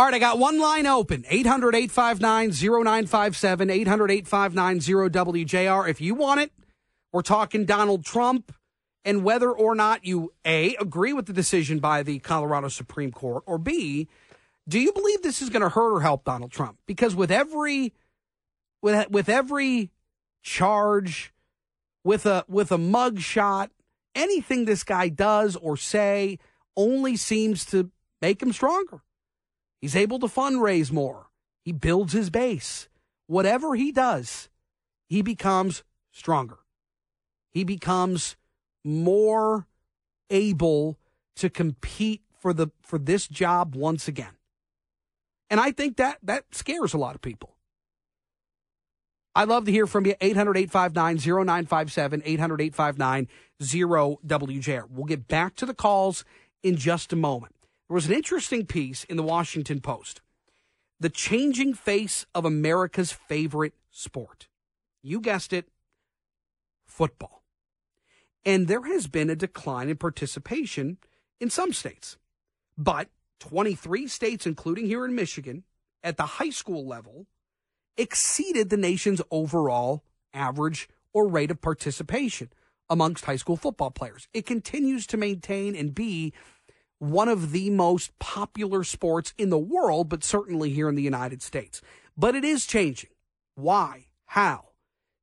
All right, I got one line open, 800-859-0957, 800-859-0WJR. If you want it, we're talking Donald Trump and whether or not you, A, agree with the decision by the Colorado Supreme Court, or B, do you believe this is going to hurt or help Donald Trump? Because with every charge, with a mugshot, anything this guy does or say only seems to make him stronger. He's able to fundraise more. He builds his base. Whatever he does, he becomes stronger. He becomes more able to compete for this job once again. And I think that scares a lot of people. I'd love to hear from you, 800-859-0957, 800-859-0WJR. We'll get back to the calls in just a moment. There was an interesting piece in the Washington Post, The Changing Face of America's Favorite Sport. You guessed it, football. And there has been a decline in participation in some states. But 23 states, including here in Michigan, at the high school level, exceeded the nation's overall average or rate of participation amongst high school football players. It continues to maintain and be one of the most popular sports in the world, but certainly here in the United States. But it is changing. Why? How?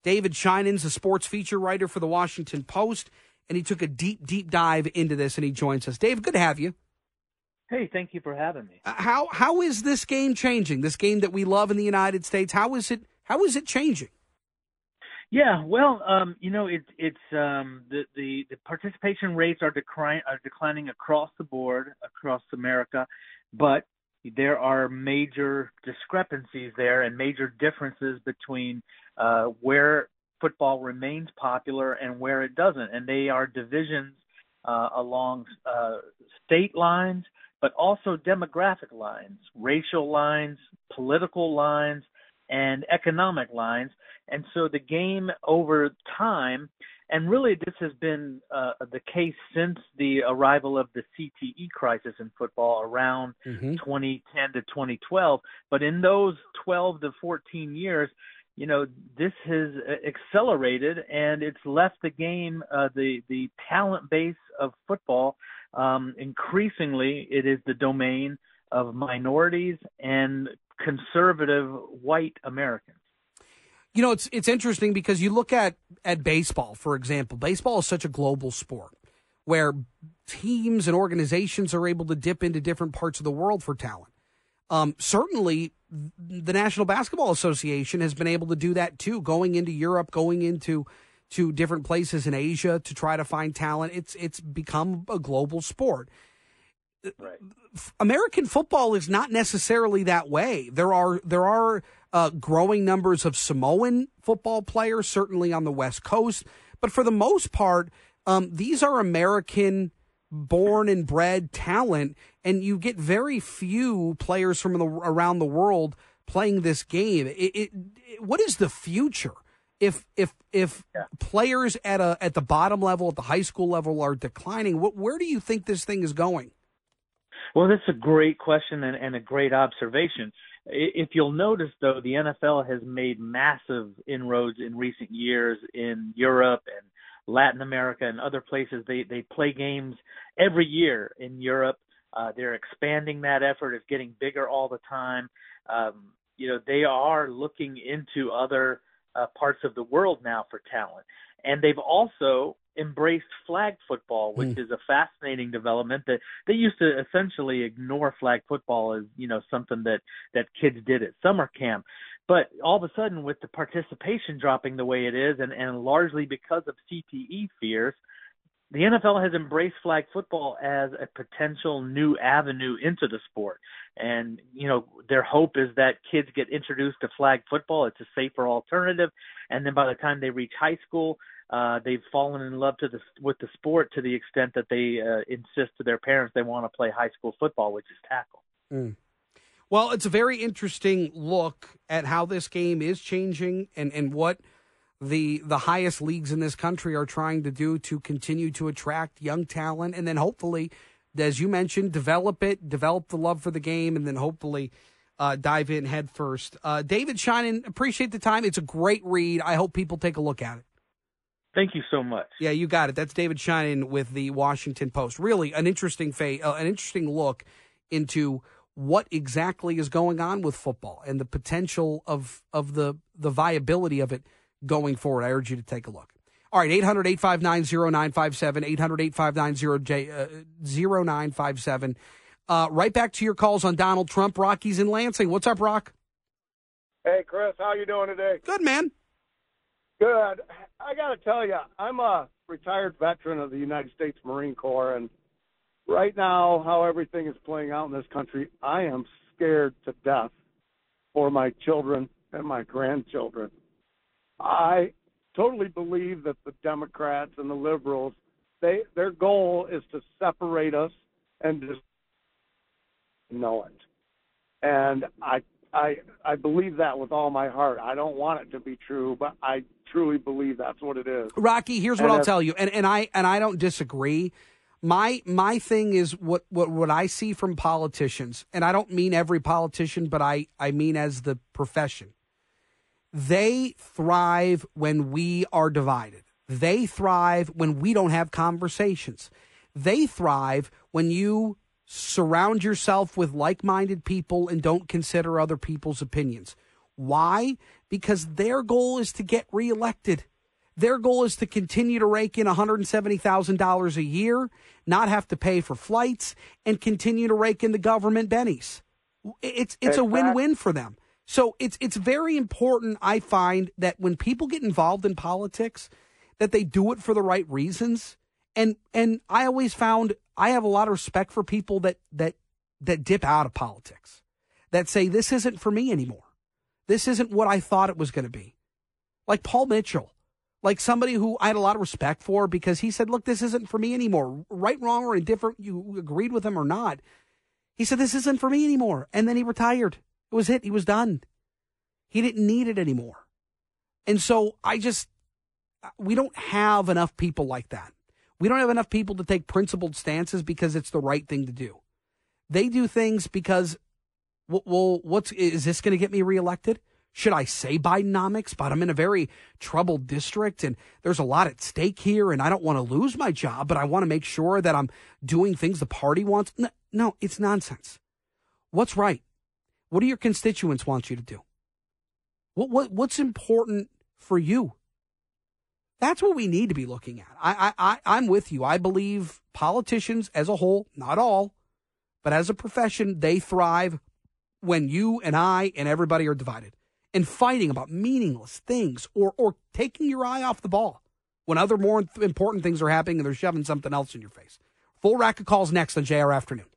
David Sheinin's a sports feature writer for the Washington Post, and he took a deep, deep dive into this, and he joins us. Dave, good to have you. Hey, thank you for having me. How is this game changing? This game that we love in the United States, how is it changing? Yeah, well, the participation rates are declining across the board, across America, but there are major discrepancies there and major differences between where football remains popular and where it doesn't. And they are divisions along state lines, but also demographic lines, racial lines, political lines, and economic lines. And so the game over time, and really this has been the case since the arrival of the CTE crisis in football around 2010 to 2012. But in those 12 to 14 years, you know, this has accelerated, and it's left the game, the talent base of football. Increasingly, it is the domain of minorities and conservative white Americans. You know, it's interesting because you look at baseball, for example. Baseball is such a global sport where teams and organizations are able to dip into different parts of the world for talent. Certainly, the National Basketball Association has been able to do that too, going into Europe, going into different places in Asia to try to find talent. It's become a global sport. Right. American football is not necessarily that way. There are growing numbers of Samoan football players, certainly on the West Coast. But for the most part, these are American-born and bred talent, and you get very few players from around the world playing this game. What is the future if players at the bottom level, at the high school level, are declining? Where do you think this thing is going? Well, that's a great question and a great observation. If you'll notice, though, the NFL has made massive inroads in recent years in Europe and Latin America and other places. They play games every year in Europe. They're expanding that effort. It's getting bigger all the time. They are looking into other parts of the world now for talent. And they've also embraced flag football, which is a fascinating development. That they used to essentially ignore flag football as, you know, something that kids did at summer camp. But all of a sudden, with the participation dropping the way it is, and largely because of CTE fears, the NFL has embraced flag football as a potential new avenue into the sport. And, you know, their hope is that kids get introduced to flag football. It's a safer alternative. And then by the time they reach high school, they've fallen in love with the sport to the extent that they insist to their parents they want to play high school football, which is tackle. Well, it's a very interesting look at how this game is changing and what the highest leagues in this country are trying to do to continue to attract young talent and then hopefully as you mentioned, develop it, develop the love for the game, and then hopefully dive in head first. David Sheinin, appreciate the time. It's a great read. I hope people take a look at it. Thank you so much. Yeah, you got it. That's David Sheinin with the Washington Post. Really an interesting an interesting look into what exactly is going on with football and the potential of the viability of it going forward. I urge you to take a look. All right, 800-859-0957, 800-859-0957. Right back to your calls on Donald Trump. Rocky's in Lansing. What's up, Rock? Hey, Chris, how you doing today? Good, man. Good. I got to tell you, I'm a retired veteran of the United States Marine Corps, and right now, how everything is playing out in this country, I am scared to death for my children and my grandchildren. I totally believe that the Democrats and the liberals, their goal is to separate us and just know it. And I believe that with all my heart. I don't want it to be true, but I truly believe that's what it is. Rocky, here's what I'll tell you, and I don't disagree. My thing is what I see from politicians, and I don't mean every politician, but I mean as the profession. They thrive when we are divided. They thrive when we don't have conversations. They thrive when you surround yourself with like-minded people and don't consider other people's opinions. Why? Because their goal is to get reelected. Their goal is to continue to rake in $170,000 a year, not have to pay for flights, and continue to rake in the government bennies. It's a win-win for them. So it's very important, I find, that when people get involved in politics, that they do it for the right reasons. And I always found I have a lot of respect for people that dip out of politics, that say, this isn't for me anymore. This isn't what I thought it was going to be. Like Paul Mitchell, like somebody who I had a lot of respect for because he said, look, this isn't for me anymore. Right, wrong, or indifferent, you agreed with him or not. He said, this isn't for me anymore. And then he retired. It was it. He was done. He didn't need it anymore. And so we don't have enough people like that. We don't have enough people to take principled stances because it's the right thing to do. They do things because, well, is this going to get me reelected? Should I say Bidenomics? But I'm in a very troubled district, and there's a lot at stake here, and I don't want to lose my job, but I want to make sure that I'm doing things the party wants. No, it's nonsense. What's right? What do your constituents want you to do? What's important for you? That's what we need to be looking at. I'm with you. I believe politicians as a whole, not all, but as a profession, they thrive when you and I and everybody are divided and fighting about meaningless things or taking your eye off the ball when other more important things are happening and they're shoving something else in your face. Full rack of calls next on JR Afternoon.